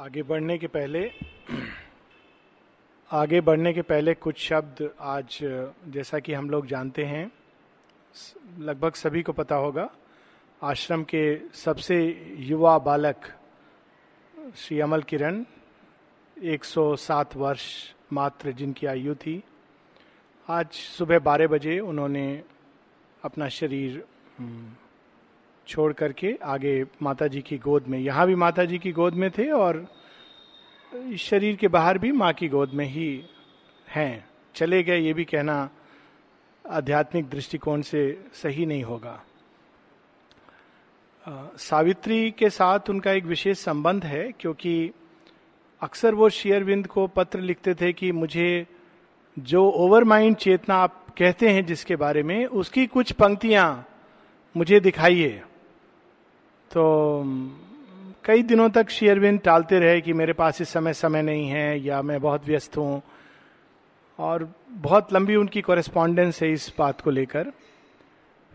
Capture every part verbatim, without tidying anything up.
आगे बढ़ने के पहले आगे बढ़ने के पहले कुछ शब्द आज, जैसा कि हम लोग जानते हैं, लगभग सभी को पता होगा, आश्रम के सबसे युवा बालक श्री अमल किरण, एक सौ सात वर्ष मात्र जिनकी आयु थी, आज सुबह बारह बजे उन्होंने अपना शरीर छोड़ करके आगे माता जी की गोद में, यहाँ भी माता जी की गोद में थे और इस शरीर के बाहर भी माँ की गोद में ही हैं, चले गए ये भी कहना आध्यात्मिक दृष्टिकोण से सही नहीं होगा। सावित्री के साथ उनका एक विशेष संबंध है, क्योंकि अक्सर वो श्री अरविंद को पत्र लिखते थे कि मुझे जो ओवरमाइंड चेतना आप कहते हैं जिसके बारे में, उसकी कुछ पंक्तियाँ मुझे दिखाइए। तो कई दिनों तक श्री अरविंद टालते रहे कि मेरे पास इस समय समय नहीं है या मैं बहुत व्यस्त हूँ, और बहुत लंबी उनकी कॉरेस्पॉन्डेंस है इस बात को लेकर।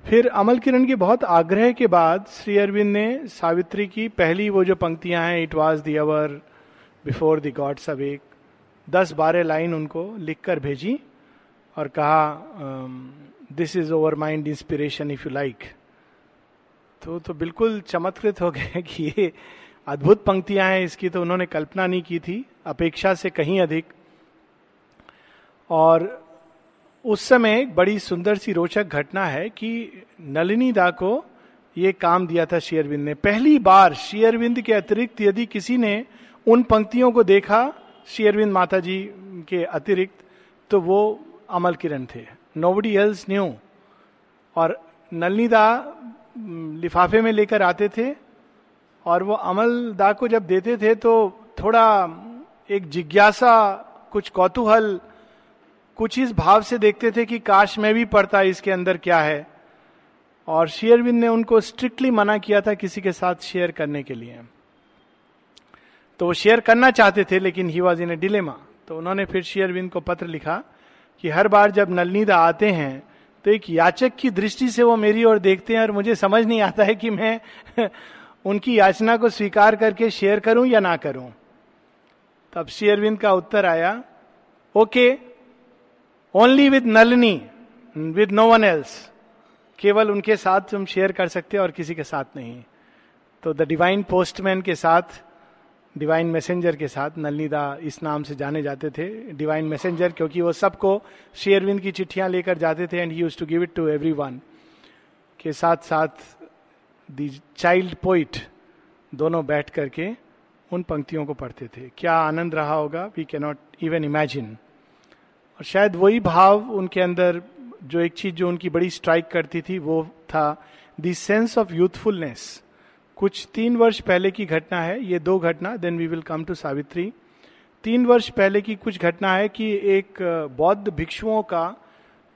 फिर अमल किरण के बहुत आग्रह के बाद श्री अरविंद ने सावित्री की पहली वो जो पंक्तियाँ हैं, it was the hour before the gods awake, दस बारह लाइन उनको लिख कर भेजी और कहा this is overmind inspiration if you like. तो तो बिल्कुल चमत्कृत हो गए कि ये अद्भुत पंक्तियां हैं, इसकी तो उन्होंने कल्पना नहीं की थी, अपेक्षा से कहीं अधिक। और उस समय एक बड़ी सुंदर सी रोचक घटना है कि नलिनी दा को ये काम दिया था श्री अरविंद ने। पहली बार श्री अरविंद के अतिरिक्त यदि किसी ने उन पंक्तियों को देखा, श्री अरविंद माता जी के अतिरिक्त, तो वो अमल किरण थे। Nobody else knew. और नलिनी दा लिफाफे में लेकर आते थे और वो अमल दा को जब देते थे तो थोड़ा एक जिज्ञासा, कुछ कौतूहल, कुछ इस भाव से देखते थे कि काश मैं भी पढ़ता, इसके अंदर क्या है। और श्री अरविंद ने उनको स्ट्रिक्टली मना किया था किसी के साथ शेयर करने के लिए। तो वो शेयर करना चाहते थे लेकिन he was in A dilemma. तो उन्होंने फिर श्री अरविंद को पत्र लिखा कि हर बार जब नलिनी दा आते हैं तो एक याचक की दृष्टि से वो मेरी ओर देखते हैं और मुझे समझ नहीं आता है कि मैं उनकी याचना को स्वीकार करके शेयर करूं या ना करूं। तब श्री अरविंद का उत्तर आया, okay, only with Nalini, with no one else, केवल उनके साथ तुम शेयर कर सकते हो और किसी के साथ नहीं। तो द डिवाइन पोस्टमैन के साथ, डिवाइन मैसेंजर के साथ, नलिनी दा इस नाम से जाने जाते थे, डिवाइन मैसेंजर, क्योंकि वो सबको श्री अरविंद की चिट्ठियां लेकर जाते थे, and he used to give it to everyone. के साथ साथ द चाइल्ड पोइट, दोनों बैठ करके उन पंक्तियों को पढ़ते थे। क्या आनंद रहा होगा, we can not even imagine. और शायद वही भाव उनके अंदर, जो एक चीज जो उनकी बड़ी स्ट्राइक करती थी वो था द सेंस ऑफ यूथफुलनेस। कुछ तीन वर्ष पहले की घटना है, ये दो घटना, then we will come to Savitri. तीन वर्ष पहले की कुछ घटना है कि एक बौद्ध भिक्षुओं का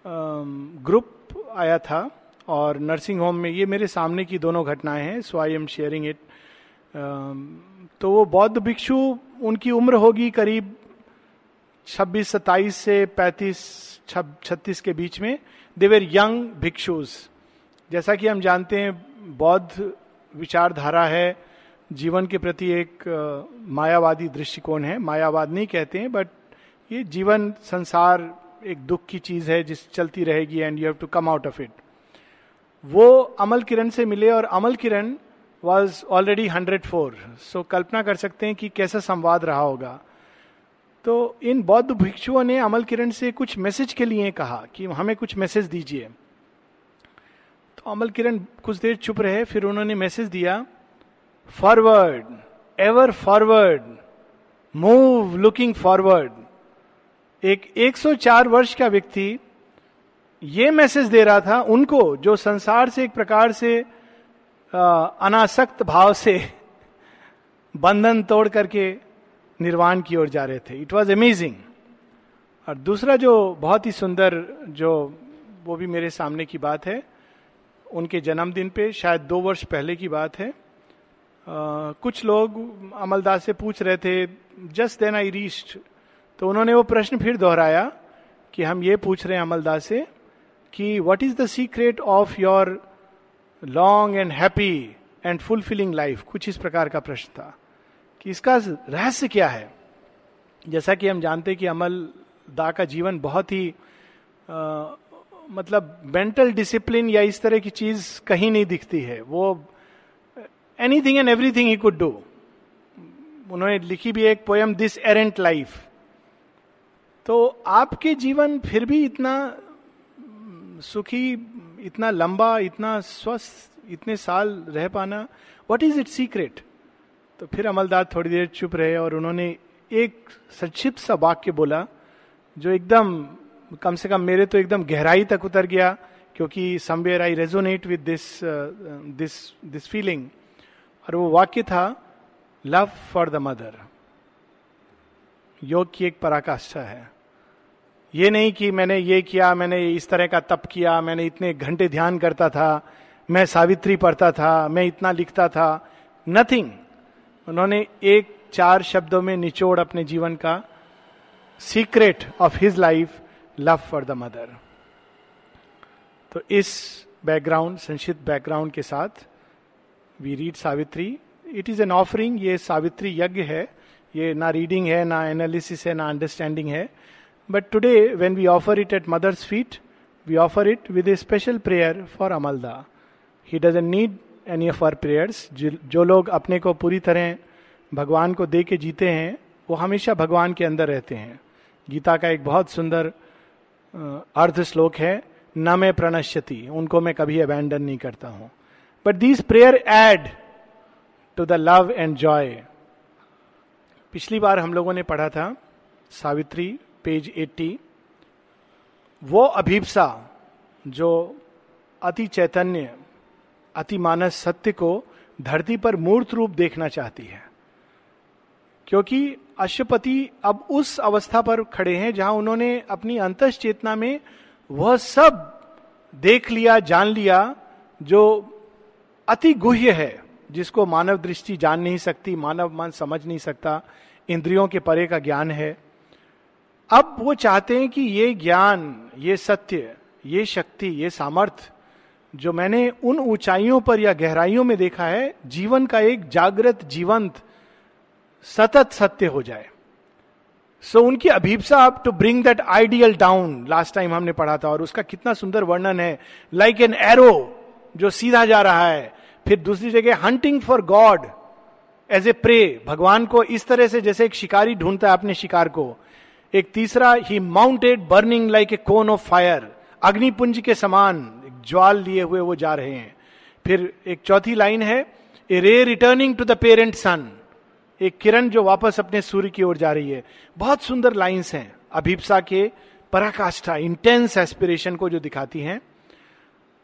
ग्रुप आया था और नर्सिंग होम में, ये मेरे सामने की दोनों घटनाएं हैं, so I am sharing it. तो वो बौद्ध भिक्षु, उनकी उम्र होगी करीब छब्बीस सत्ताईस से पैंतीस छत्तीस के बीच में, दे वेर यंग भिक्षुज। जैसा कि हम जानते हैं बौद्ध विचारधारा है, जीवन के प्रति एक मायावादी दृष्टिकोण है, मायावाद नहीं कहते हैं बट ये जीवन, संसार एक दुख की चीज है जिस चलती रहेगी, and you have to come out of it. वो अमल किरण से मिले और Amal Kiran was already hundred four, so कल्पना कर सकते हैं कि कैसा संवाद रहा होगा। तो इन बौद्ध भिक्षुओं ने अमल किरण से कुछ मैसेज के लिए कहा कि हमें कुछ मैसेज दीजिए। अमल किरण कुछ देर चुप रहे, फिर उन्होंने मैसेज दिया, forward, ever forward, move looking forward. एक 104 वर्ष का व्यक्ति ये मैसेज दे रहा था उनको, जो संसार से एक प्रकार से अनासक्त भाव से बंधन तोड़ करके निर्वाण की ओर जा रहे थे। It was amazing. और दूसरा जो बहुत ही सुंदर, जो वो भी मेरे सामने की बात है, उनके जन्मदिन पे, शायद दो वर्ष पहले की बात है, आ, कुछ लोग अमलदार से पूछ रहे थे, जस्ट देन आई रीच्ड, तो उन्होंने वो प्रश्न फिर दोहराया कि हम ये पूछ रहे हैं अमलदार से कि what is the secret of your long and happy and fulfilling life, कुछ इस प्रकार का प्रश्न था। कि इसका रहस्य क्या है। जैसा कि हम जानते कि अमलदा का जीवन बहुत ही आ, मतलब मेंटल डिसिप्लिन या इस तरह की चीज कहीं नहीं दिखती है। वो anything and everything he could do. उन्होंने लिखी भी एक पोएम दिस एरेंट लाइफ। तो आपके जीवन फिर भी इतना सुखी, इतना लंबा, इतना स्वस्थ, इतने साल रह पाना, व्हाट इज इट्स सीक्रेट। तो फिर अमलदार थोड़ी देर चुप रहे और उन्होंने एक संक्षिप्त सा वाक्य बोला जो एकदम कम से कम मेरे तो एकदम गहराई तक उतर गया, क्योंकि somewhere I resonate with this this this feeling. और वो वाक्य था लव फॉर द मदर। योग की एक पराकाष्ठा है। ये नहीं कि मैंने ये किया, मैंने इस तरह का तप किया, मैंने इतने घंटे ध्यान करता था, मैं सावित्री पढ़ता था, मैं इतना लिखता था, नथिंग। उन्होंने एक चार शब्दों में निचोड़ अपने जीवन का secret of his life, love for the mother. तो इस बैकग्राउंड, संक्षिप्त बैकग्राउंड के साथ we read Savitri. It is an offering. ये सावित्री यज्ञ है, ये ना रीडिंग है, ना एनालिसिस है, ना अंडरस्टैंडिंग है। But today when we offer it at mother's feet, we offer it with a special prayer for Amalda. He doesn't need any of our prayers. जो लोग अपने को पूरी तरह भगवान को दे के जीते हैं वो हमेशा भगवान के अंदर रहते हैं। गीता का एक बहुत सुंदर अर्ध श्लोक है, न मैं प्रणश्यति, उनको मैं कभी अबैंडन नहीं करता हूँ। But these prayer add to the love and joy. पिछली बार हम लोगों ने पढ़ा था सावित्री, पेज अस्सी, वो अभीप्सा जो अति चैतन्य, अति मानस सत्य को धरती पर मूर्त रूप देखना चाहती है। क्योंकि अश्वपति अब उस अवस्था पर खड़े हैं जहां उन्होंने अपनी अंतश्चेतना में वह सब देख लिया, जान लिया जो अति गुह्य है, जिसको मानव दृष्टि जान नहीं सकती, मानव मन समझ नहीं सकता, इंद्रियों के परे का ज्ञान है। अब वो चाहते हैं कि ये ज्ञान, ये सत्य, ये शक्ति, ये सामर्थ्य जो मैंने उन ऊंचाइयों पर या गहराइयों में देखा है, जीवन का एक जागृत, जीवंत, सतत सत्य हो जाए। सो so, उनकी अभीप्सा up to bring that ideal down, last time हमने पढ़ा था। और उसका कितना सुंदर वर्णन है, लाइक एन एरो जो सीधा जा रहा है। फिर दूसरी जगह hunting for God as a prey, भगवान को इस तरह से जैसे एक शिकारी ढूंढता है अपने शिकार को। एक तीसरा, he mounted burning like a cone of fire, अग्निपुंज के समान ज्वाल लिए हुए वो जा रहे हैं। फिर एक चौथी लाइन है, a ray returning to the parent sun, एक किरण जो वापस अपने सूर्य की ओर जा रही है। बहुत सुंदर लाइंस हैं अभीप्सा के, पराकाष्ठा, इंटेंस एस्पिरेशन को जो दिखाती हैं।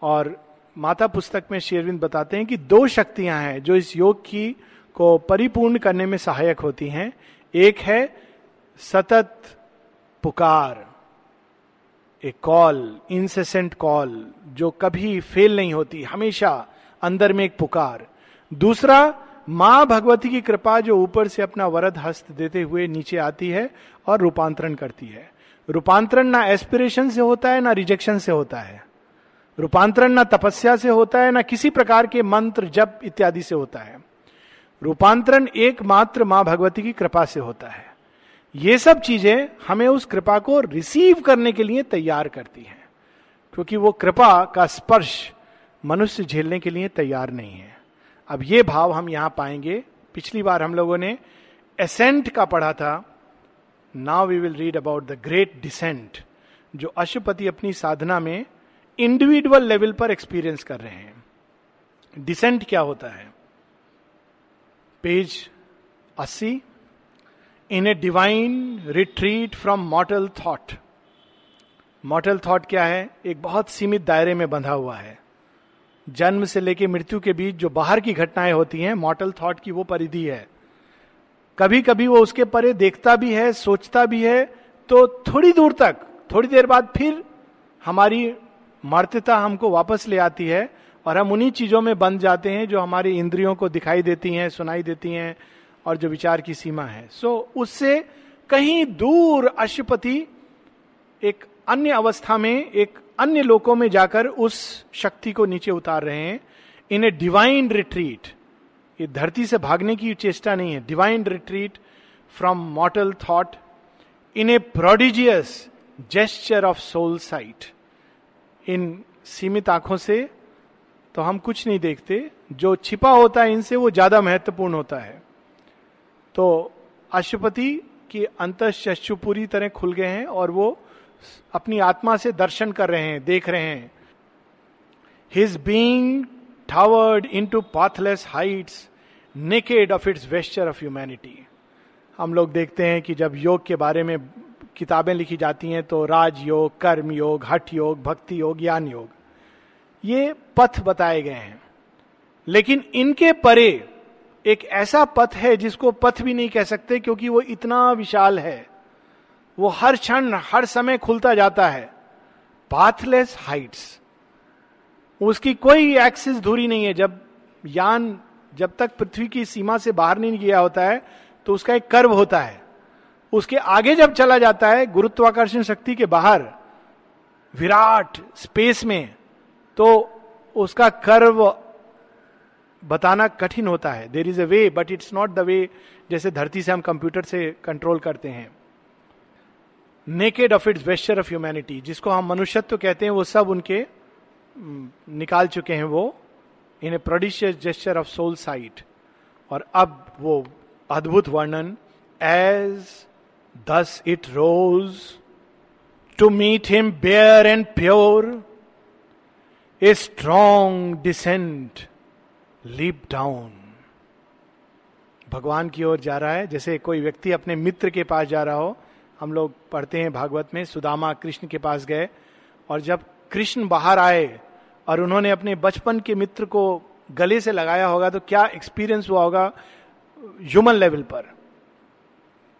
और माता पुस्तक में शेरविंद बताते हैं कि दो शक्तियां हैं जो इस योग की को परिपूर्ण करने में सहायक होती हैं। एक है सतत पुकार, ए कॉल, इंसेसेंट कॉल जो कभी फेल नहीं होती, हमेशा अंदर में एक पुकार। दूसरा, माँ भगवती की कृपा जो ऊपर से अपना वरद हस्त देते हुए नीचे आती है और रूपांतरण करती है। रूपांतरण ना एस्पिरेशन से होता है, ना रिजेक्शन से होता है। रूपांतरण ना तपस्या से होता है, ना किसी प्रकार के मंत्र जप इत्यादि से होता है। रूपांतरण एकमात्र माँ भगवती की कृपा से होता है। ये सब चीजें हमें उस कृपा को रिसीव करने के लिए तैयार करती हैं, क्योंकि वो कृपा का स्पर्श मनुष्य झेलने के लिए तैयार नहीं है। अब ये भाव हम यहां पाएंगे। पिछली बार हम लोगों ने एसेंट का पढ़ा था, now we will read about the great descent जो अशुपति अपनी साधना में इंडिविजुअल लेवल पर एक्सपीरियंस कर रहे हैं। डिसेंट क्या होता है? पेज अस्सी, in a divine retreat from mortal thought. Mortal thought क्या है? एक बहुत सीमित दायरे में बंधा हुआ है। जन्म से लेकर मृत्यु के बीच जो बाहर की घटनाएं होती हैं, मॉर्टल थॉट की वो परिधि है। कभी कभी वो उसके परे देखता भी है, सोचता भी है, तो थोड़ी दूर तक, थोड़ी देर बाद फिर हमारी मर्त्यता हमको वापस ले आती है और हम उन्हीं चीजों में बंध जाते हैं जो हमारी इंद्रियों को दिखाई देती हैं, सुनाई देती हैं और जो विचार की सीमा है। सो so, उससे कहीं दूर अशुपति एक अन्य अवस्था में, एक अन्य लोकों में जाकर उस शक्ति को नीचे उतार रहे हैं। इन ए डिवाइन रिट्रीट, ये धरती से भागने की चेष्टा नहीं है. Divine retreat from mortal thought in a prodigious gesture of soul sight. इन सीमित आंखों से तो हम कुछ नहीं देखते, जो छिपा होता है इनसे वो ज्यादा महत्वपूर्ण होता है. तो अशुपति की अंतःचक्षु पूरी तरह खुल गए हैं और वो अपनी आत्मा से दर्शन कर रहे हैं, देख रहे हैं. His being towered into pathless heights naked of its vesture of humanity. हम लोग देखते हैं कि जब योग के बारे में किताबें लिखी जाती हैं तो राजयोग, कर्म योग, हठ योग, भक्ति योग, ज्ञान योग, ये पथ बताए गए हैं. लेकिन इनके परे एक ऐसा पथ है जिसको पथ भी नहीं कह सकते, क्योंकि वो इतना विशाल है, वो हर क्षण हर समय खुलता जाता है. पाथलेस हाइट्स, उसकी कोई एक्सिस दूरी नहीं है. जब यान जब तक पृथ्वी की सीमा से बाहर नहीं गया होता है तो उसका एक कर्व होता है, उसके आगे जब चला जाता है गुरुत्वाकर्षण शक्ति के बाहर विराट स्पेस में, तो उसका कर्व बताना कठिन होता है. There is a way but it's not the way जैसे धरती से हम कंप्यूटर से कंट्रोल करते हैं. Naked of its vesture of humanity, जिसको हम मनुष्यत्व कहते हैं, वो सब उनके निकाल चुके हैं वो, in a prodigious gesture of soul sight. और अब वो अद्भुत वर्णन, as thus it rose to meet him bare and pure, a strong descent leap down. भगवान की ओर जा रहा है जैसे कोई व्यक्ति अपने मित्र के पास जा रहा हो. हम लोग पढ़ते हैं भागवत में, सुदामा कृष्ण के पास गए और जब कृष्ण बाहर आए और उन्होंने अपने बचपन के मित्र को गले से लगाया होगा तो क्या एक्सपीरियंस हुआ होगा ह्यूमन लेवल पर.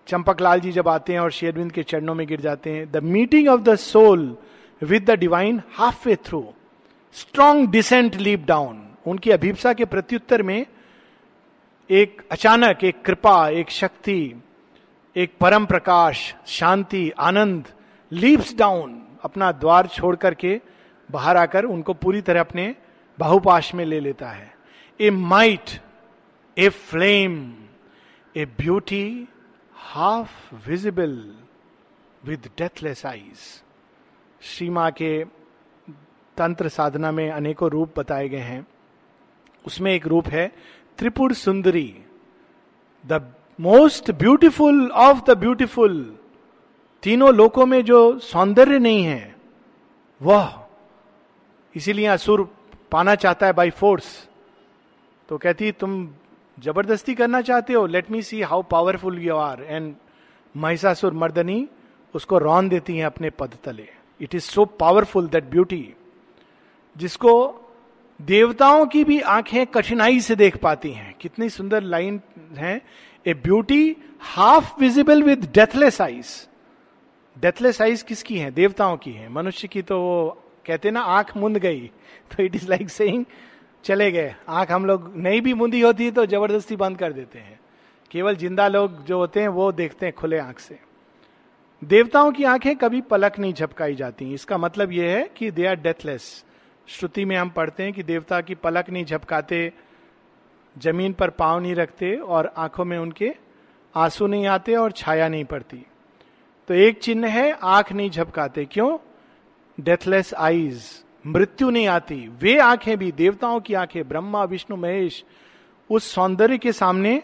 चंपकलाल जी जब आते हैं और श्री अरविंद के चरणों में गिर जाते हैं. The meeting of the soul with the divine half way through, strong descent leap down. उनकी अभिप्सा के प्रत्युत्तर में एक अचानक एक कृपा, एक शक्ति, एक परम प्रकाश, शांति, आनंद लीप्स डाउन, अपना द्वार छोड़ करके बाहर आकर उनको पूरी तरह अपने बाहुपाश में ले लेता है. A might, a flame, a beauty half visible with deathless eyes. Shri मां के तंत्र साधना में अनेकों रूप बताए गए हैं, उसमें एक रूप है Tripura Sundari, the most beautiful of the beautiful. तीनों लोकों में जो सौंदर्य नहीं है वह, इसीलिए असुर पाना चाहता है बाय फोर्स. तो कहती है तुम जबरदस्ती करना चाहते हो, let me see how powerful you are. And Mahishasura Mardini उसको रौंद देती है अपने पद तले. It is so powerful that beauty, जिसको देवताओं की भी आंखें कठिनाई से देख पाती हैं. कितनी सुंदर लाइन है, a beauty half visible with deathless eyes. Deathless eyes किसकी है? देवताओं की है. मनुष्य की तो वो कहते ना आंख मूंद गई, तो इट इज लाइक सेइंग चले गए. आंख हम लोग नहीं भी मूंदी होती तो जबरदस्ती बंद कर देते हैं. केवल जिंदा लोग जो होते हैं वो देखते हैं खुले आंख से. देवताओं की आंखें कभी पलक नहीं झपकाई जाती. इसका मतलब यह है कि दे आर डेथलेस. श्रुति में हम पढ़ते हैं कि देवता की पलक नहीं झपकाते, जमीन पर पांव नहीं रखते और आंखों में उनके आंसू नहीं आते और छाया नहीं पड़ती. तो एक चिन्ह है आंख नहीं झपकाते. क्यों? डेथलेस आईज, मृत्यु नहीं आती. वे आंखें भी, देवताओं की आंखें, ब्रह्मा विष्णु महेश, उस सौंदर्य के सामने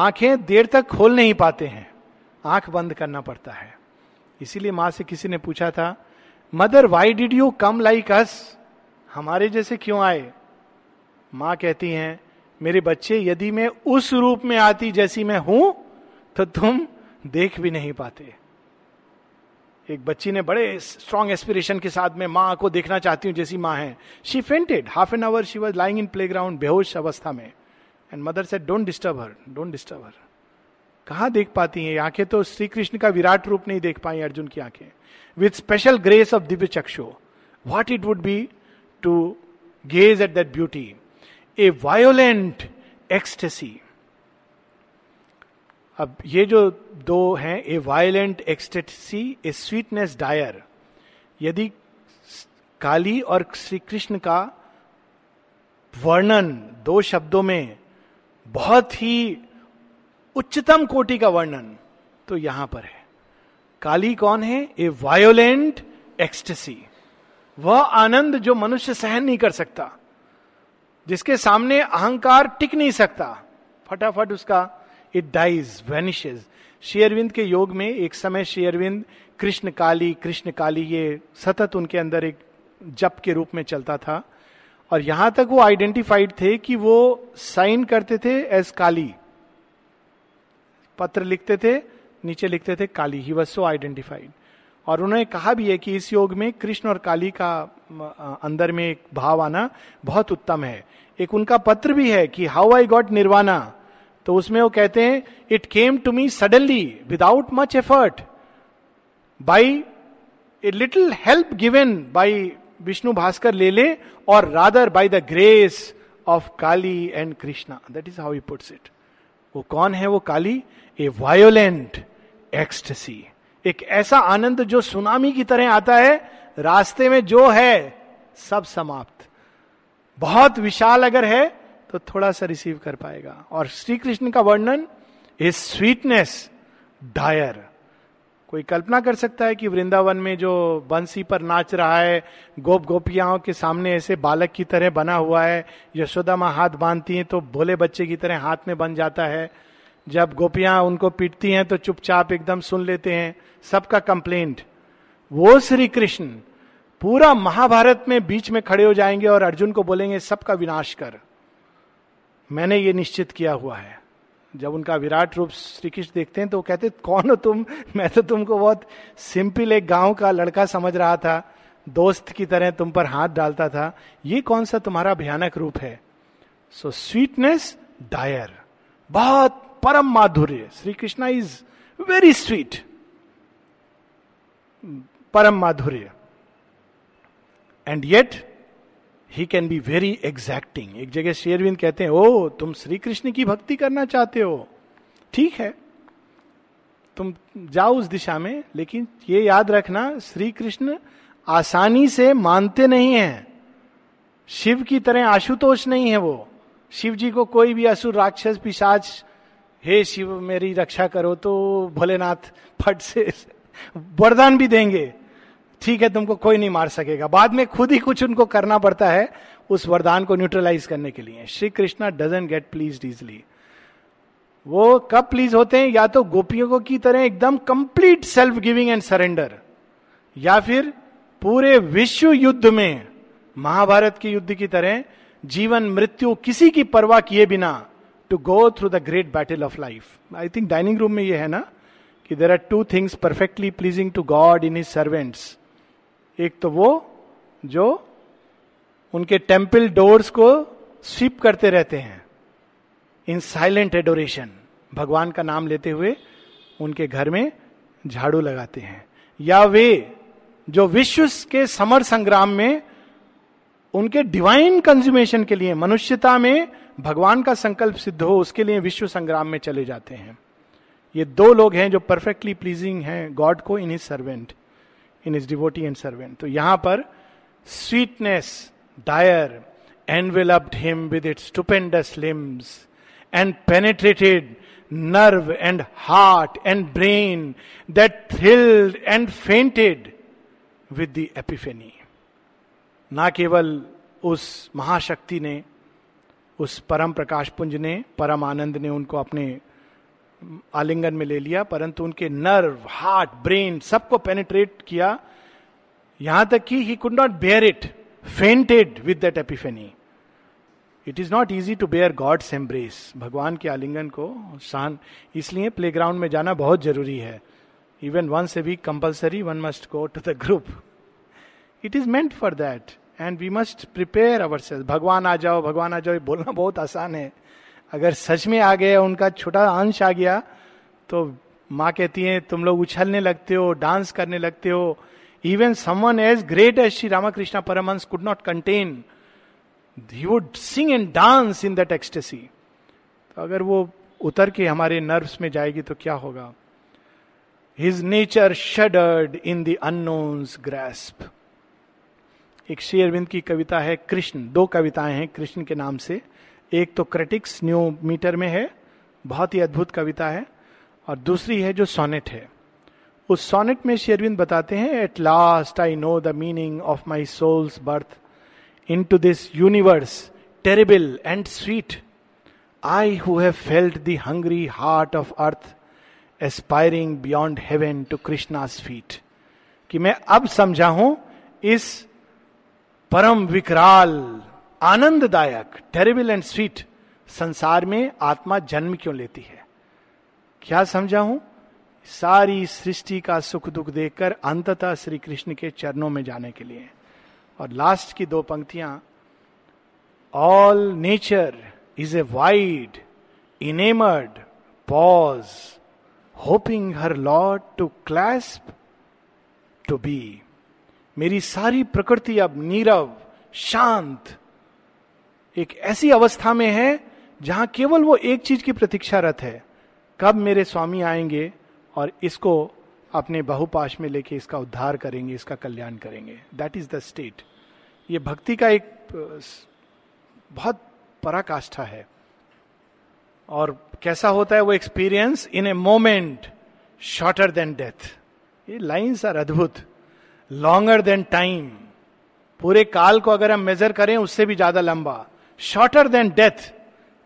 आंखें देर तक खोल नहीं पाते हैं, आंख बंद करना पड़ता है. इसीलिए माँ से किसी ने पूछा था, mother why did you come like us, हमारे जैसे क्यों आए? मां कहती हैं, मेरे बच्चे यदि मैं उस रूप में आती जैसी मैं हूं तो तुम देख भी नहीं पाते. एक बच्ची ने बड़े स्ट्रॉन्ग एस्पिरेशन के साथ, मैं मां को देखना चाहती हूं जैसी मां है. She fainted, half an hour she was lying in playground, बेहोश अवस्था में. And mother said, don't disturb her, don't disturb her. कहां देख पाती हैं आंखें? तो श्री कृष्ण का विराट रूप नहीं देख पाई अर्जुन की आंखें. विद स्पेशल ग्रेस ऑफ दिव्य चक्षु, what it would be to gaze at that beauty, a violent ecstasy. अब ये जो दो हैं, a violent ecstasy, a sweetness dire. यदि काली और श्री कृष्ण का वर्णन दो शब्दों में बहुत ही उच्चतम कोटि का वर्णन तो यहां पर है। काली कौन है? ए वायोलेंट एक्सटेसी, वह आनंद जो मनुष्य सहन नहीं कर सकता, जिसके सामने अहंकार टिक नहीं सकता, फटाफट उसका it dies vanishes. Shri Aurobindo के योग में एक समय श्री अरविंद कृष्ण काली कृष्ण काली ये सतत उनके अंदर एक जप के रूप में चलता था, और यहां तक वो आइडेंटिफाइड थे कि वो साइन करते थे एज काली, पत्र लिखते थे नीचे लिखते थे काली, ही वॉज सो आइडेंटिफाइड। और उन्होंने कहा भी है कि इस योग में कृष्ण और काली का अंदर में एक भाव आना बहुत उत्तम है। एक उनका पत्र भी है कि हाउ आई गॉट निर्वाणा, तो उसमें वो कहते हैं it came to me suddenly without much effort by a little help given by Vishnu Bhaskar Lele और rather by the grace of Kali and Krishna, that is how he puts it. वो कौन है वो काली? ए वायोलेंट एक्सटेसी, एक ऐसा आनंद जो सुनामी की तरह आता है, रास्ते में जो है सब समाप्त। बहुत विशाल अगर है तो थोड़ा सा रिसीव कर पाएगा। और श्री कृष्ण का वर्णन इज स्वीटनेस डायर। कोई कल्पना कर सकता है कि वृंदावन में जो बंसी पर नाच रहा है, गोप गोपियाओं के सामने ऐसे बालक की तरह बना हुआ है, यशोदा माँ हाथ बांधती हैं तो भोले बच्चे की तरह हाथ में बन जाता है, जब गोपियां उनको पीटती हैं तो चुपचाप एकदम सुन लेते हैं सबका कंप्लेंट। वो श्री कृष्ण पूरा महाभारत में बीच में खड़े हो जाएंगे और अर्जुन को बोलेंगे सबका विनाश कर, मैंने ये निश्चित किया हुआ है। जब उनका विराट रूप श्री कृष्ण देखते हैं तो वो कहते कौन हो तुम, मैं तो तुमको बहुत सिंपल एक गांव का लड़का समझ रहा था, दोस्त की तरह तुम पर हाथ डालता था, ये कौन सा तुम्हारा भयानक रूप है। सो स्वीटनेस डायर, बहुत परम माधुर्य, Shri Krishna is very sweet, परम माधुर्य, and yet he can be very exacting. एक जगह श्री अरविंद कहते हैं ओ तुम श्री कृष्ण की भक्ति करना चाहते हो, ठीक है तुम जाओ उस दिशा में, लेकिन ये याद रखना श्री कृष्ण आसानी से मानते नहीं हैं, शिव की तरह आशुतोष नहीं है वो। शिव जी को कोई भी असुर राक्षस पिशाच हे शिव मेरी रक्षा करो तो भोलेनाथ फट से वरदान भी देंगे, ठीक है तुमको कोई नहीं मार सकेगा, बाद में खुद ही कुछ उनको करना पड़ता है उस वरदान को न्यूट्रलाइज करने के लिए। Shri Krishna doesn't get pleased easily. वो कब प्लीज होते हैं? या तो गोपियों की तरह एकदम complete self giving and surrender, या फिर पूरे विश्व युद्ध में महाभारत के युद्ध की तरह जीवन मृत्यु किसी की परवाह किए बिना to go through the great battle of life. I think dining room में ये है ना कि there are two things perfectly pleasing to God in His servants. एक तो वो जो उनके temple doors को sweep करते रहते हैं in silent adoration, भगवान का नाम लेते हुए उनके घर में झाड़ू लगाते हैं, या वे जो विश्व के समर संग्राम में उनके डिवाइन कंज्यूमेशन के लिए, मनुष्यता में भगवान का संकल्प सिद्ध हो उसके लिए विश्व संग्राम में चले जाते हैं। ये दो लोग हैं जो परफेक्टली प्लीजिंग हैं गॉड को in his servant, in his devotee and servant. तो यहां पर sweetness dire enveloped him with its stupendous limbs and penetrated nerve and heart and brain that thrilled and fainted with the epiphany. ना केवल उस महाशक्ति ने, उस परम प्रकाश पुंज ने, परम आनंद ने उनको अपने आलिंगन में ले लिया, परंतु उनके नर्व हार्ट ब्रेन सबको पेनिट्रेट किया, यहां तक कि he could not bear it, fainted with that epiphany. It is not easy to bear God's embrace, भगवान के आलिंगन को शान, इसलिए प्लेग्राउंड में जाना बहुत जरूरी है। Even once a week compulsory one must go to the group, it is meant for that and we must prepare ourself. भगवान आ जाओ भगवान आ जाओ बोलना बहुत आसान है, अगर सच में आ गए, उनका छोटा अंश आ गया तो माँ कहती है तुम लोग उछलने लगते हो, डांस करने लगते हो। Even someone as great as Shri Ramakrishna Paramhans could not contain, he would sing and dance in that ecstasy. तो अगर वो उतर के हमारे नर्व्स में जाएगी तो क्या होगा। His nature shuddered in the unknown's grasp. एक श्री अरविंद की कविता है कृष्ण, दो कविताएं हैं कृष्ण के नाम से, एक तो क्रिटिक्स न्यू मीटर में है, बहुत ही अद्भुत कविता है, और दूसरी है जो सोनेट है। उस सोनेट में शेरविंद बताते हैं, at last I know the meaning of my soul's birth into this universe terrible and sweet, I who have felt the hungry heart of earth aspiring beyond heaven to Krishna's feet. कि मैं अब समझा हूं इस परम विकराल आनंददायक terrible and sweet संसार में आत्मा जन्म क्यों लेती है। क्या समझा हूं, सारी सृष्टि का सुख दुख देखकर अंततः श्री कृष्ण के चरणों में जाने के लिए। और लास्ट की दो पंक्तियां, all nature is a wide enamoured pause hoping her Lord to clasp to be. मेरी सारी प्रकृति अब नीरव शांत एक ऐसी अवस्था में है जहां केवल वो एक चीज की प्रतीक्षारत है, कब मेरे स्वामी आएंगे और इसको अपने बाहुपाश में लेके इसका उद्धार करेंगे, इसका कल्याण करेंगे। That is the state. ये भक्ति का एक बहुत पराकाष्ठा है। और कैसा होता है वो experience, in a moment shorter than death. ये लाइन्स आर अद्भुत, लॉन्गर देन टाइम, पूरे काल को अगर हम मेजर करें उससे भी ज्यादा लंबा, शॉर्टर देन डेथ।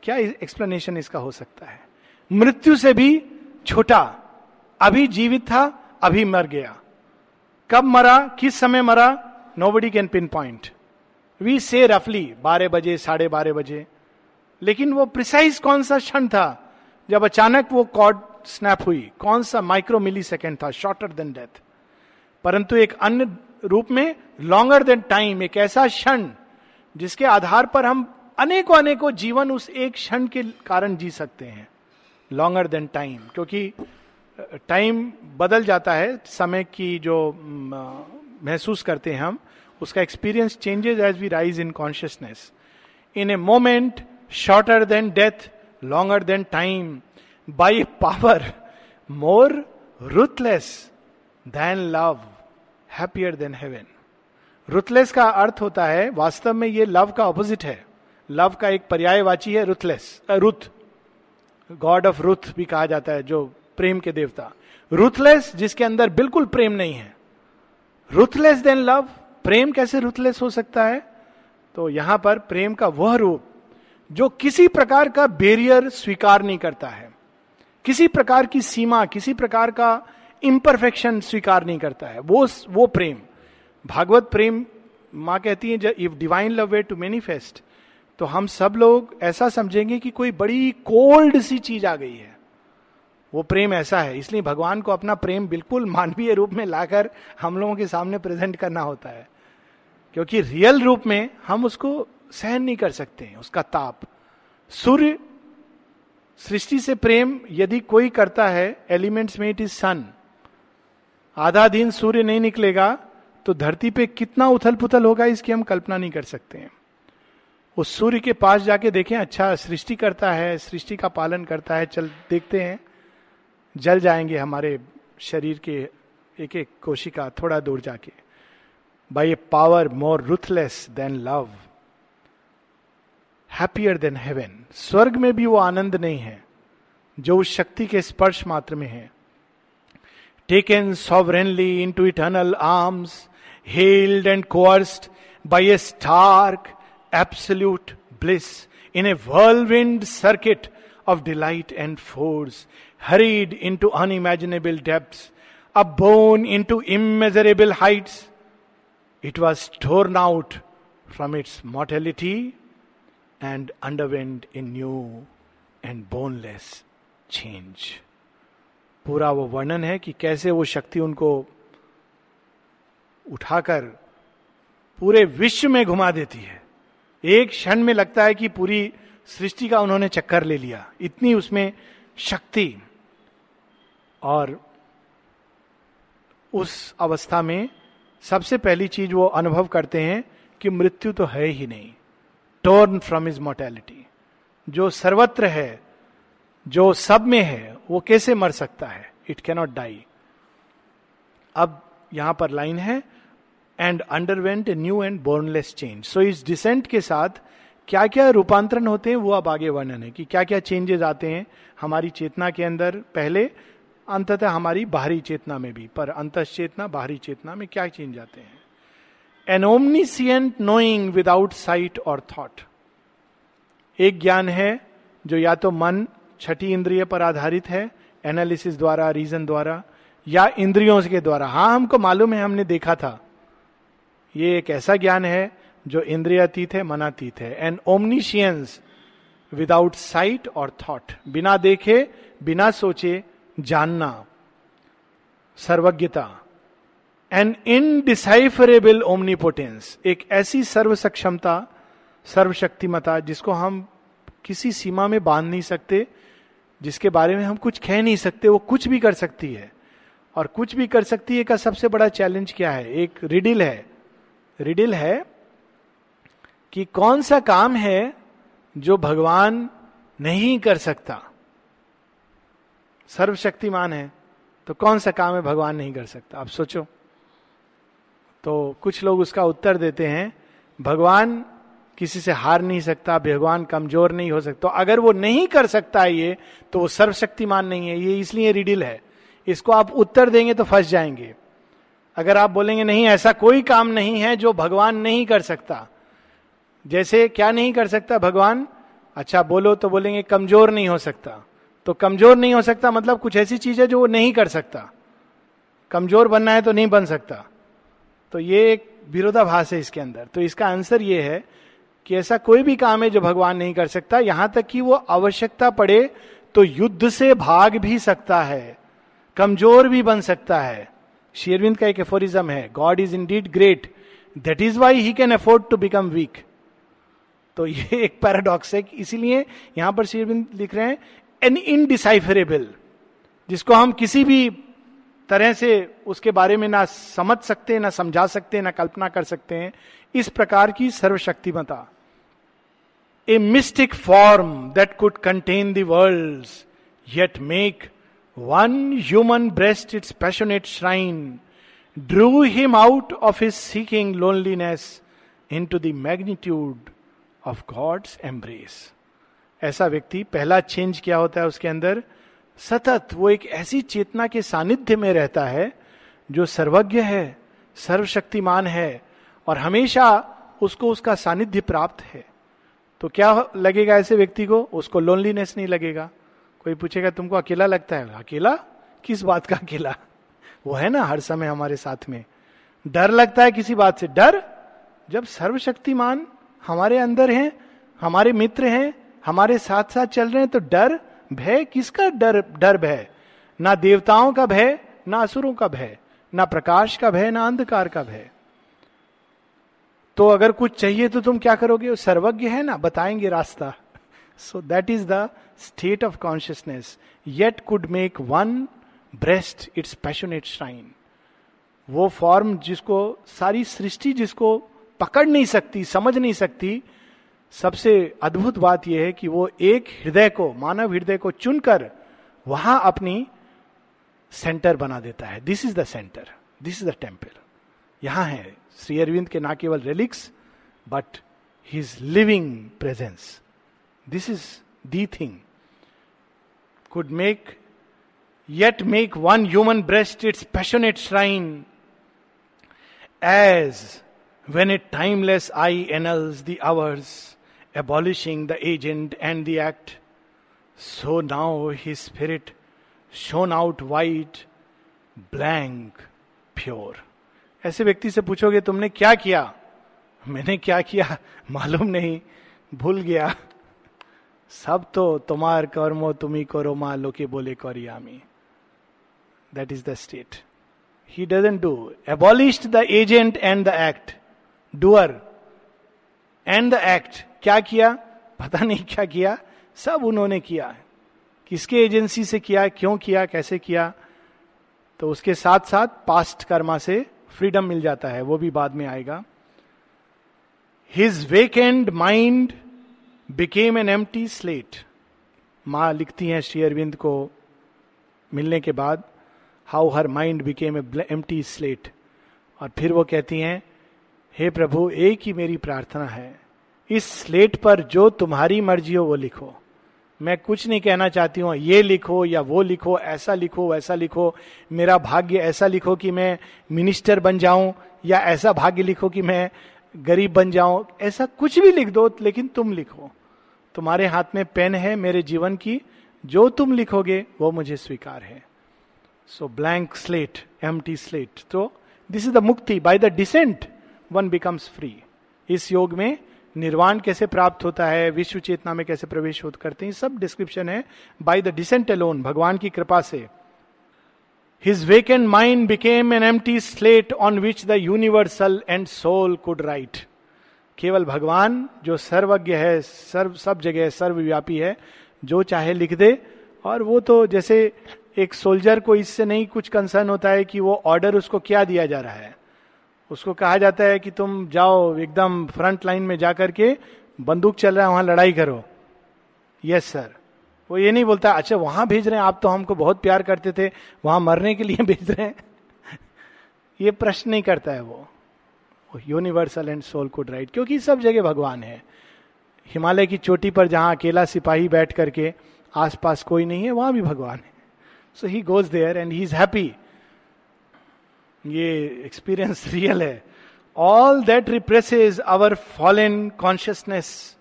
क्या एक्सप्लेनेशन इसका हो सकता है। मृत्यु से भी छोटा, अभी जीवित था अभी मर गया, कब मरा किस समय मरा nobody can pinpoint. We say रफली बारह बजे साढ़े बारह बजे, लेकिन वो प्रिसाइज कौन सा क्षण था जब अचानक वो कॉर्ड स्नैप हुई, कौन सा माइक्रो मिली सेकेंड था, शॉर्टर देन डेथ। परंतु एक अन्य रूप में लॉन्गर देन टाइम, एक ऐसा क्षण जिसके आधार पर हम अनेकों अनेकों जीवन उस एक क्षण के कारण जी सकते हैं, लॉन्गर देन टाइम। क्योंकि टाइम बदल जाता है, समय की जो महसूस करते हैं हम, उसका experience changes as we rise in consciousness. In a moment shorter than death, longer than time, by power more ruthless than love, happier than heaven. Ruthless का अर्थ होता है, वास्तव में ये लव का ऑपोजिट है, लव का एक पर्यायवाची है ruthless, ruth, God of ruth भी कहा जाता है, जो प्रेम के देवता। रूथलेस जिसके अंदर बिल्कुल प्रेम नहीं है, रूथलेस देन लव, प्रेम कैसे रूथलेस हो सकता है। तो यहां पर प्रेम का वह रूप जो किसी प्रकार का बैरियर स्वीकार नहीं करता है, किसी प्रकार की सीमा, किसी प्रकार का इम्परफेक्शन स्वीकार नहीं करता है, वो वो प्रेम। भागवत प्रेम माँ कहती है, जब if divine love way to manifest, तो हम सब लोग ऐसा समझेंगे कि कोई बड़ी कोल्ड सी चीज आ गई है, वो प्रेम ऐसा है। इसलिए भगवान को अपना प्रेम बिल्कुल मानवीय रूप में लाकर हम लोगों के सामने प्रेजेंट करना होता है, क्योंकि रियल रूप में हम उसको सहन नहीं कर सकते, उसका ताप। सूर्य सृष्टि से प्रेम यदि कोई करता है एलिमेंट्स में, इट इज सन। आधा दिन सूर्य नहीं निकलेगा तो धरती पे कितना उथल पुथल होगा, इसकी हम कल्पना नहीं कर सकते हैं। उस सूर्य के पास जाके देखें, अच्छा सृष्टि करता है, सृष्टि का पालन करता है, चल देखते हैं, जल जाएंगे हमारे शरीर के एक एक कोशिका थोड़ा दूर जाके। By a power more ruthless than love, happier than heaven. स्वर्ग में भी वो आनंद नहीं है जो उस शक्ति के स्पर्श मात्र में है। Taken sovereignly into eternal arms, held and coerced by a stark absolute bliss, in a whirlwind circuit of delight and force, hurried into unimaginable depths, upborne into immeasurable heights, it was torn out from its mortality and underwent a new and boneless change. पूरा वो वर्णन है कि कैसे वो शक्ति उनको उठाकर पूरे विश्व में घुमा देती है। एक क्षण में लगता है कि पूरी सृष्टि का उन्होंने चक्कर ले लिया, इतनी उसमें शक्ति। और उस अवस्था में सबसे पहली चीज वो अनुभव करते हैं कि मृत्यु तो है ही नहीं। टॉर्न फ्रॉम हिज मोर्टैलिटी, जो सर्वत्र है, जो सब में है, वो कैसे मर सकता है, इट कैनॉट डाई। अब यहां पर लाइन है, and underwent a new and बोर्नलेस change. So इस डिसेंट के साथ क्या क्या रूपांतरण होते हैं वो अब आगे वर्णन है कि क्या क्या चेंजेस आते हैं हमारी चेतना के अंदर पहले, अंततः हमारी बाहरी चेतना में भी, पर अंतश्चेतना बाहरी चेतना में क्या चेंज आते हैं। An omniscient knowing without sight और थॉट। एक ज्ञान है जो या तो मन छठी इंद्रिय पर आधारित है एनालिसिस द्वारा, रीजन द्वारा, या इंद्रियों के द्वारा। हाँ, हमको मालूम है, हमने देखा था। ये एक ऐसा ज्ञान है जो इंद्रियातीत है, मनातीत है। एन ओमनीशियंस विदाउट साइट और थॉट, बिना देखे बिना सोचे जानना, सर्वज्ञता। एन इनडिसाइफरेबल ओमनीपोटेंस, एक ऐसी सर्व सक्षमता, सर्वशक्तिमता जिसको हम किसी सीमा में बांध नहीं सकते, जिसके बारे में हम कुछ कह नहीं सकते, वो कुछ भी कर सकती है। और कुछ भी कर सकती है का सबसे बड़ा चैलेंज क्या है? एक रिडिल है। रिडिल है कि कौन सा काम है जो भगवान नहीं कर सकता? सर्वशक्तिमान है, तो कौन सा काम है भगवान नहीं कर सकता? आप सोचो। तो कुछ लोग उसका उत्तर देते हैं, भगवान किसी से हार नहीं सकता, भगवान कमजोर नहीं हो सकता। अगर वो नहीं कर सकता है ये, तो वो सर्वशक्तिमान नहीं है। ये इसलिए रिडिल है। इसको आप उत्तर देंगे तो फंस जाएंगे। अगर आप बोलेंगे नहीं, ऐसा कोई काम नहीं है जो भगवान नहीं कर सकता। जैसे क्या नहीं कर सकता भगवान? अच्छा बोलो तो बोलेंगे कमजोर नहीं हो सकता। तो कमजोर नहीं हो सकता मतलब कुछ ऐसी चीज है जो वो नहीं कर सकता। कमजोर बनना है तो नहीं बन सकता। तो ये एक विरोधाभास है इसके अंदर। तो इसका आंसर ये है कि ऐसा कोई भी काम है जो भगवान नहीं कर सकता। यहां तक कि वो आवश्यकता पड़े तो युद्ध से भाग भी सकता है, कमजोर भी बन सकता है। श्री अरविंद का एक एफोरिज्म है, God is indeed great, that is why he can afford to become weak. तो ये एक पैराडॉक्स है, इसीलिए यहां पर श्री अरविंद लिख रहे हैं एन इनडिसाइफरेबल, जिसको हम किसी भी तरह से उसके बारे में ना समझ सकते, ना समझा सकते, ना कल्पना कर सकते हैं, इस प्रकार की सर्वशक्तिमता। A mystic form that could contain the worlds yet make one human breast its passionate shrine drew him out of his seeking loneliness into the magnitude of God's embrace. ऐसा व्यक्ति, पहला चेंज क्या होता है उसके अंदर? सतत वो एक ऐसी चेतना के सानिध्य में रहता है जो सर्वज्ञ है, सर्वशक्तिमान है, और हमेशा उसको उसका सानिध्य प्राप्त है। तो क्या लगेगा ऐसे व्यक्ति को? उसको लोनलीनेस नहीं लगेगा। कोई पूछेगा तुमको अकेला लगता है? अकेला? किस बात का अकेला? वो है ना हर समय हमारे साथ में। डर लगता है किसी बात से? डर, जब सर्वशक्तिमान हमारे अंदर है, हमारे मित्र हैं, हमारे साथ साथ चल रहे हैं, तो डर, भय किसका? डर डर भय, ना देवताओं का भय, ना असुरों का भय, ना प्रकाश का भय, ना अंधकार का भय। तो अगर कुछ चाहिए तो तुम क्या करोगे? वो सर्वज्ञ है ना, बताएंगे रास्ता। So that is the state of consciousness yet could make one breast its passionate shrine. वो फॉर्म जिसको सारी सृष्टि जिसको पकड़ नहीं सकती, समझ नहीं सकती। सबसे अद्भुत बात यह है कि वो एक हृदय को, मानव हृदय को चुनकर वहां अपनी सेंटर बना देता है। This is the centre, this is the temple. यहां है श्री अरविंद के ना केवल relics but his living presence. This is the thing could make yet make one human breast its passionate shrine as when a timeless eye annals the hours, abolishing the agent and the act, so now his spirit shone out white, blank, pure. ऐसे व्यक्ति से पूछोगे तुमने क्या किया? मैंने क्या किया मालूम नहीं, भूल गया। सब तो तुम्हार कर्मो तुम्ही करो मा लोके बोले करियामी। That is the state. He doesn't do. Abolished the agent and the act. Doer and the act, क्या किया पता नहीं, क्या किया सब उन्होंने किया है। किसके एजेंसी से किया, क्यों किया, कैसे किया? तो उसके साथ साथ पास्ट कर्मा से फ्रीडम मिल जाता है, वो भी बाद में आएगा। His vacant mind became an empty slate. माँ लिखती हैं श्री अरविंद को मिलने के बाद, how her mind became an empty slate. और फिर वो कहती हैं, हे प्रभु, एक ही मेरी प्रार्थना है, इस स्लेट पर जो तुम्हारी मर्जी हो वो लिखो, मैं कुछ नहीं कहना चाहती हूँ ये लिखो या वो लिखो, ऐसा लिखो वैसा लिखो, मेरा भाग्य ऐसा लिखो कि मैं मिनिस्टर बन जाऊं या ऐसा भाग्य लिखो कि मैं गरीब बन जाऊं, ऐसा कुछ भी लिख दो, लेकिन तुम लिखो, तुम्हारे हाथ में पेन है मेरे जीवन की, जो तुम लिखोगे वो मुझे स्वीकार है. So blank slate, empty slate. तो दिस इज द मुक्ति by the descent one becomes free. इस योग में निर्वाण कैसे प्राप्त होता है, विश्व चेतना में कैसे प्रवेश होते करते हैं, सब डिस्क्रिप्शन है बाय द डिसेंट अलोन, भगवान की कृपा से. His vacant mind became an empty slate on which the universal and soul could write. केवल भगवान जो सर्वज्ञ है, सर्व सब जगह सर्वव्यापी है, जो चाहे लिख दे. और वो तो जैसे एक सोल्जर को इससे नहीं कुछ कंसर्न होता है कि वो ऑर्डर उसको क्या दिया जा रहा है. उसको कहा जाता है कि तुम जाओ एकदम फ्रंट लाइन में जा करके, बंदूक चल रहा है वहां लड़ाई करो. Yes sir. वो ये नहीं बोलता अच्छा वहां भेज रहे हैं, आप तो हमको बहुत प्यार करते थे, वहां मरने के लिए भेज रहे हैं. ये प्रश्न नहीं करता है वो. Universal and soul could write, क्योंकि सब जगह भगवान है. हिमालय की चोटी पर जहां अकेला सिपाही बैठ करके आसपास कोई नहीं है, वहां भी भगवान है. So he goes there and he is happy. ये एक्सपीरियंस रियल है. All that represses our fallen consciousness,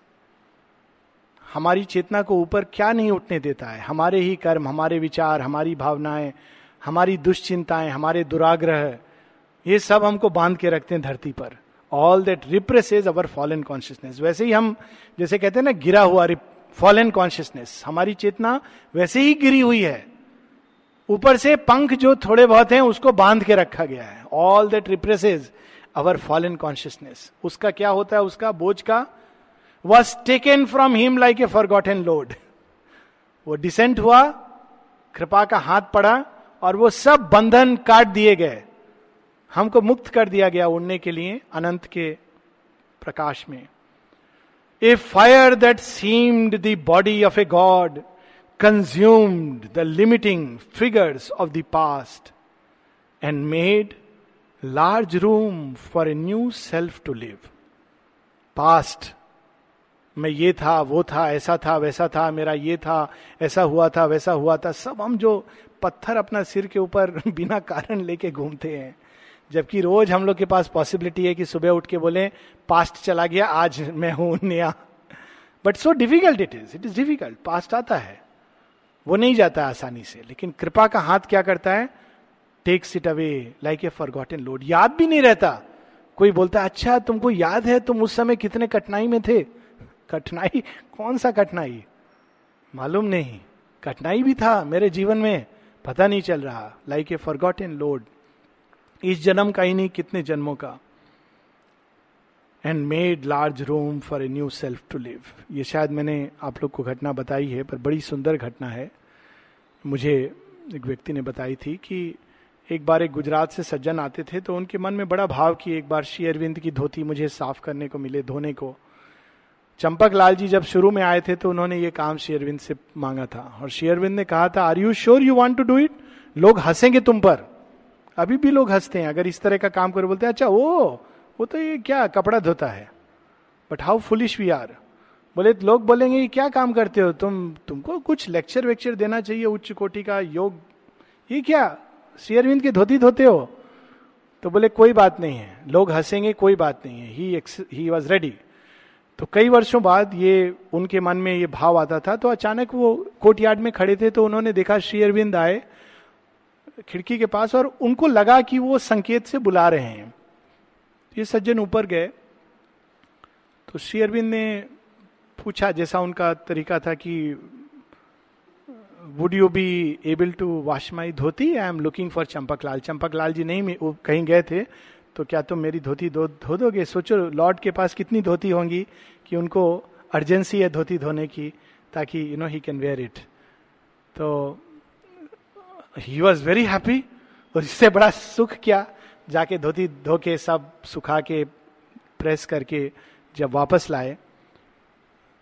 हमारी चेतना को ऊपर क्या नहीं उठने देता है, हमारे ही कर्म, हमारे विचार, हमारी भावनाएं, हमारी दुश्चिंताएं, हमारे दुराग्रह, ये सब हमको बांध के रखते हैं धरती पर. All that represses our fallen consciousness. वैसे ही हम जैसे कहते हैं ना गिरा हुआ फॉलन कॉन्शियसनेस, हमारी चेतना वैसे ही गिरी हुई है. ऊपर से पंख जो थोड़े बहुत हैं उसको बांध के रखा गया है. All that represses our fallen consciousness. उसका क्या होता है, उसका बोझ का was taken from him like a forgotten load. वो डिसेंट हुआ, कृपा का हाथ पड़ा और वो सब बंधन काट दिए गए, हमको मुक्त कर दिया गया उड़ने के लिए अनंत के प्रकाश में. A fire that seemed the body of a god consumed the limiting figures of the past and made large room for a new self to live. Past मैं ये था, वो था, ऐसा था, वैसा था, मेरा ये था, ऐसा हुआ था, वैसा हुआ था, सब हम जो पत्थर अपना सिर के ऊपर बिना कारण लेके घूमते हैं, जबकि रोज हम लोग के पास पॉसिबिलिटी है कि सुबह उठ के बोले पास्ट चला गया, आज मैं हूं नया. But so difficult it is it is difficult. Past आता है, वो नहीं जाता आसानी से, लेकिन कृपा का हाथ क्या करता है, takes it away like a forgotten load. याद भी नहीं रहता. कोई बोलता है अच्छा तुमको याद है तुम उस समय कितने कठिनाई में थे. कठिनाई कौन सा कठिनाई मालूम नहीं. कठिनाई भी था मेरे जीवन में, पता नहीं चल रहा. Like a forgotten load. इस जन्म का ही नहीं कितने जन्मों का. And made large room for a new self to live. ये शायद मैंने आप लोग को घटना बताई है, पर बड़ी सुंदर घटना है. मुझे एक व्यक्ति ने बताई थी कि एक बार एक गुजरात से सज्जन आते थे, तो उनके मन में बड़ा भाव कि एक बार श्री अरविंद की धोती मुझे साफ करने को मिले, धोने को. चंपक लाल जी जब शुरू में आए थे तो उन्होंने ये काम श्री अरविंद से मांगा था, और श्री अरविंद ने कहा था are you sure you want to do it, लोग हंसेंगे तुम पर. अभी भी लोग हंसते हैं अगर इस तरह का काम करो, बोलते हैं अच्छा ओ वो तो ये क्या कपड़ा धोता है. But how foolish we are. बोले लोग बोलेंगे ये क्या काम करते हो तुम, तुमको कुछ लेक्चर वेक्चर देना चाहिए उच्च कोटि का योग, ये क्या श्री अरविंद की धोती धोते हो. तो बोले कोई बात नहीं है, लोग हंसेंगे, कोई बात नहीं है. He he was ready. तो कई वर्षों बाद ये उनके मन में ये भाव आता था, तो अचानक वो कोर्टयार्ड में खड़े थे, तो उन्होंने देखा श्री अरविंद आए खिड़की के पास, और उनको लगा कि वो संकेत से बुला रहे हैं. ये सज्जन ऊपर गए, तो श्री अरविंद ने पूछा, जैसा उनका तरीका था, कि would you be able to wash my dhoti, I am looking for Champaklal. Champaklal ji नहीं, वो कहीं गए थे, तो क्या तुम मेरी धोती धो धो दोगे. सोचो लॉर्ड के पास कितनी धोती होंगी कि उनको अर्जेंसी है धोती धोने की, ताकि you know he can wear it. तो ही वॉज वेरी हैप्पी. और इससे बड़ा सुख क्या, जाके धोती धो के सब सुखा के प्रेस करके जब वापस लाए,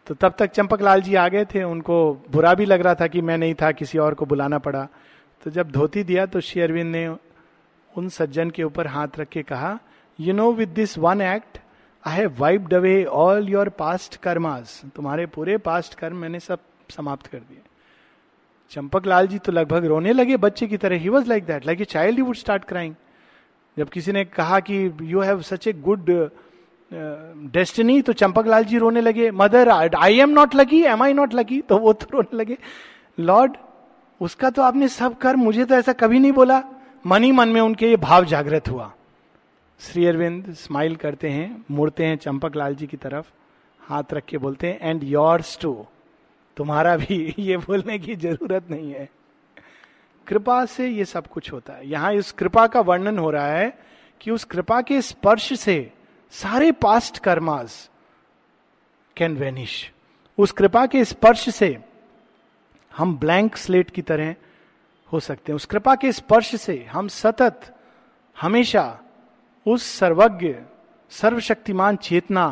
तो तब तक चंपकलाल जी आ गए थे. उनको बुरा भी लग रहा था कि मैं नहीं था, किसी और को बुलाना पड़ा. तो जब धोती दिया तो श्री अरविंद ने उन सज्जन के ऊपर हाथ रख के कहा, you know with this one act I have wiped away all your past karmas, तुम्हारे पूरे पास्ट कर्म मैंने सब समाप्त कर दिए. चंपक लाल जी तो लगभग रोने लगे बच्चे की तरह. He was like that, like a child he would start crying. जब किसी ने कहा कि you have such a good destiny तो चंपक लाल जी रोने लगे, mother I am not lucky, am I not lucky, तो वो तो रोने लगे. लॉर्ड उसका तो आपने सब कर्म, मुझे तो ऐसा कभी नहीं बोला. मन ही मन में उनके ये भाव जागृत हुआ. श्री अरविंद स्माइल करते हैं, मुड़ते हैं चंपक लाल जी की तरफ, हाथ रख के बोलते हैं एंड योर्स टू, तुम्हारा भी. ये बोलने की जरूरत नहीं है, कृपा से ये सब कुछ होता है. यहाँ इस कृपा का वर्णन हो रहा है कि उस कृपा के स्पर्श से सारे पास्ट कर्मास कैन वेनिश. उस कृपा के स्पर्श से हम ब्लैंक स्लेट की तरह हो सकते हैं. उस कृपा के स्पर्श से हम सतत हमेशा उस सर्वज्ञ सर्वशक्तिमान चेतना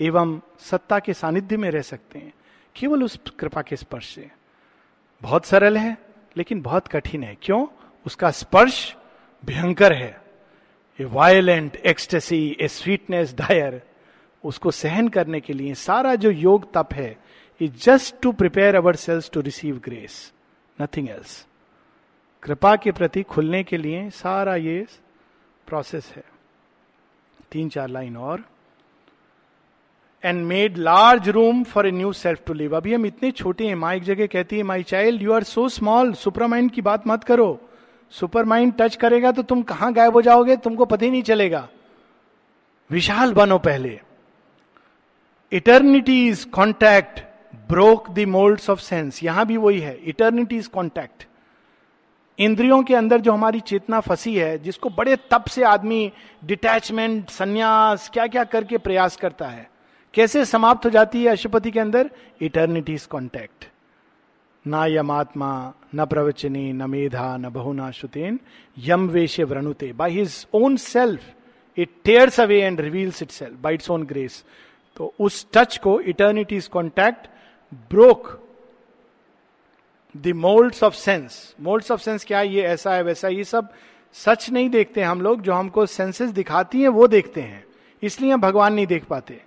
एवं सत्ता के सानिध्य में रह सकते हैं, केवल उस कृपा के स्पर्श से. बहुत सरल है लेकिन बहुत कठिन है. क्यों? उसका स्पर्श भयंकर है. A violent ecstasy, a sweetness dire. उसको सहन करने के लिए सारा जो योग तप है is just to prepare our cells to receive grace, nothing else. कृपा के प्रति खुलने के लिए सारा ये प्रोसेस है. तीन चार लाइन और. And made large room for a new self to live. अभी हम इतने छोटे हैं. माँ एक जगह कहती है my child you are so small, supermind की बात मत करो. सुपरमाइंड टच करेगा तो तुम कहां गायब हो जाओगे तुमको पता ही नहीं चलेगा. विशाल बनो पहले. Eternity's contact broke the moulds of sense. यहां भी वही है, इटर्निटीज कॉन्टैक्ट. इंद्रियों के अंदर जो हमारी चेतना फंसी है, जिसको बड़े तप से आदमी डिटैचमेंट, संन्यास, क्या क्या करके प्रयास करता है, कैसे समाप्त हो जाती है अशुपति के अंदर? Eternity's contact. ना यम आत्मा न प्रवचनी न मेधा न बहुना श्रुतेन यम वेशे वृणुते. By his own self it tears away and reveals itself by its own grace. तो उस टच को eternity's contact broke the moulds of sense. Moulds of sense क्या है? ये ऐसा है, वैसा है, ये सब सच नहीं देखते हम लोग. जो हमको सेंसेस दिखाती हैं वो देखते हैं, इसलिए हम भगवान नहीं देख पाते.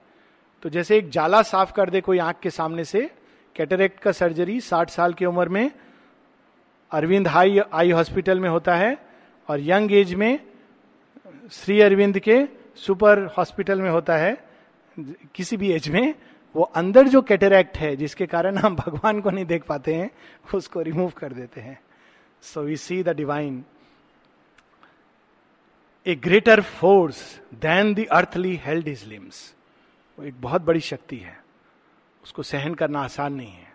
तो जैसे एक जाला साफ कर दे कोई आंख के सामने से. कैटरेक्ट का सर्जरी साठ साल की उम्र में अरविंद हाई आई हॉस्पिटल में होता है और यंग एज में श्री अरविंद के सुपर हॉस्पिटल में होता है. किसी भी एज में वो अंदर जो कैटरेक्ट है जिसके कारण हम भगवान को नहीं देख पाते हैं उसको रिमूव कर देते हैं. So we see the divine. A greater force than the earthly held his limbs. वो एक बहुत बड़ी शक्ति है, उसको सहन करना आसान नहीं है.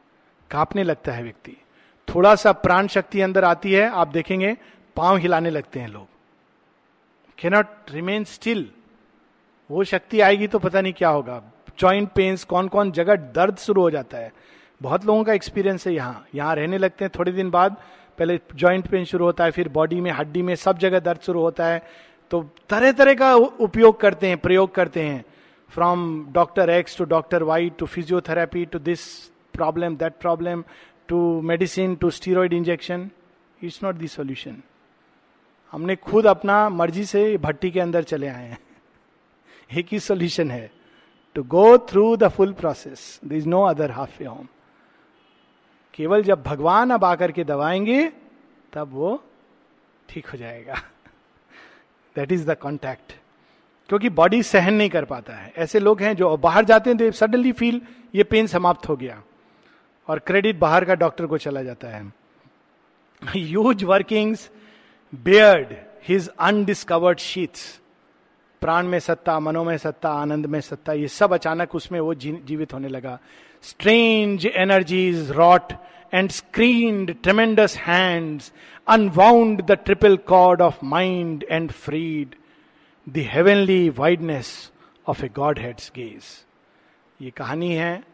कांपने लगता है व्यक्ति. थोड़ा सा प्राण शक्ति अंदर आती है, आप देखेंगे पांव हिलाने लगते हैं लोग. Cannot remain still. वो शक्ति आएगी तो पता नहीं क्या होगा. जॉइंट पेन्स, कौन कौन जगह दर्द शुरू हो जाता है. बहुत लोगों का एक्सपीरियंस है. यहाँ यहाँ रहने लगते हैं थोड़े दिन बाद पहले जॉइंट पेन शुरू होता है, फिर बॉडी में, हड्डी में, सब जगह दर्द शुरू होता है. तो तरह तरह का उपयोग करते हैं, प्रयोग करते हैं. From doctor X to doctor Y to physiotherapy to this problem, that problem, to medicine, to steroid injection. It's not the solution. हमने खुद अपना मर्जी से भट्टी के अंदर चले आए हैं. एक ही सॉल्यूशन है, to go through the full process. There is no other half way home. केवल जब भगवान अब आकर के दबाएंगे तब वो ठीक हो जाएगा. That is the contact. क्योंकि बॉडी सहन नहीं कर पाता है. ऐसे लोग हैं जो बाहर जाते हैं, दे सडनली फील ये पेन समाप्त हो गया और क्रेडिट बाहर का डॉक्टर को चला जाता है. Huge workings bared his undiscovered sheaths. प्राण में सत्ता, मनो में सत्ता, आनंद में सत्ता, ये सब अचानक उसमें वो जी, जीवित होने लगा. Strange energies wrought and screened tremendous hands unwound the triple cord of mind and freed The heavenly wideness of a Godhead's gaze. ये कहानी है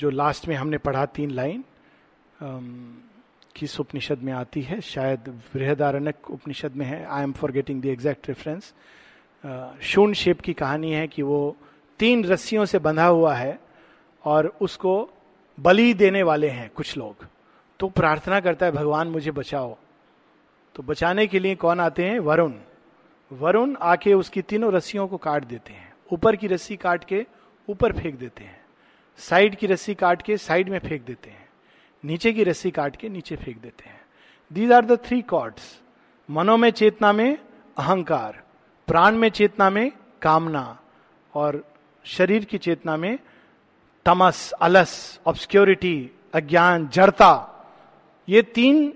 जो लास्ट में हमने पढ़ा तीन लाइन किस उपनिषद में आती है, शायद बृहदारण्यक उपनिषद में है. I am forgetting the exact reference. Shunahshepa की कहानी है कि वो तीन रस्सियों से बंधा हुआ है और उसको बलि देने वाले हैं कुछ लोग. तो प्रार्थना करता है भगवान मुझे बचाओ. तो बचाने के लिए कौन आते हैं? वरुण. वरुण आके उसकी तीनों रस्सियों को काट देते हैं. ऊपर की रस्सी काट के ऊपर फेंक देते हैं, साइड की रस्सी काट के साइड में फेंक देते हैं, नीचे की रस्सी काट के नीचे फेंक देते हैं. These are the three cords. मनो में चेतना में अहंकार, प्राण में चेतना में कामना, और शरीर की चेतना में तमस, अलस, ऑब्स्क्योरिटी, अज्ञान, जड़ता. ये तीन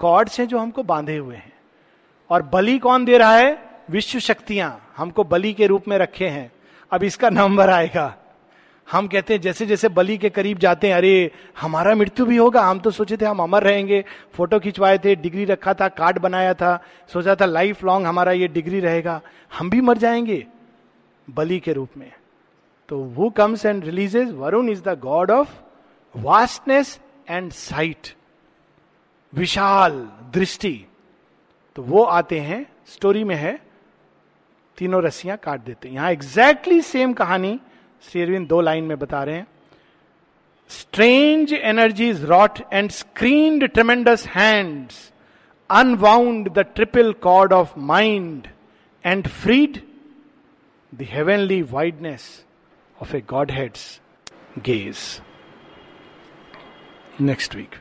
कॉर्ड्स हैं जो हमको बांधे हुए हैं. और बलि कौन दे रहा है? विश्व शक्तियां हमको बलि के रूप में रखे हैं. अब इसका नंबर आएगा. हम कहते हैं जैसे जैसे बलि के करीब जाते हैं, अरे हमारा मृत्यु भी होगा. हम तो सोचे थे हम अमर रहेंगे, फोटो खिंचवाए थे, डिग्री रखा था, कार्ड बनाया था, सोचा था लाइफ लॉन्ग हमारा ये डिग्री रहेगा, हम भी मर जाएंगे बलि के रूप में. तो who comes and releases? Varuna is the god of vastness and sight, विशाल दृष्टि. तो वो आते हैं, स्टोरी में है, तीनों रस्सियां काट देते हैं. यहां एग्जैक्टली सेम कहानी श्री अरविंद दो लाइन में बता रहे हैं. Strange energies wrought and screened tremendous hands, unwound the triple cord of mind and freed the heavenly wideness of a Godhead's gaze. Next week.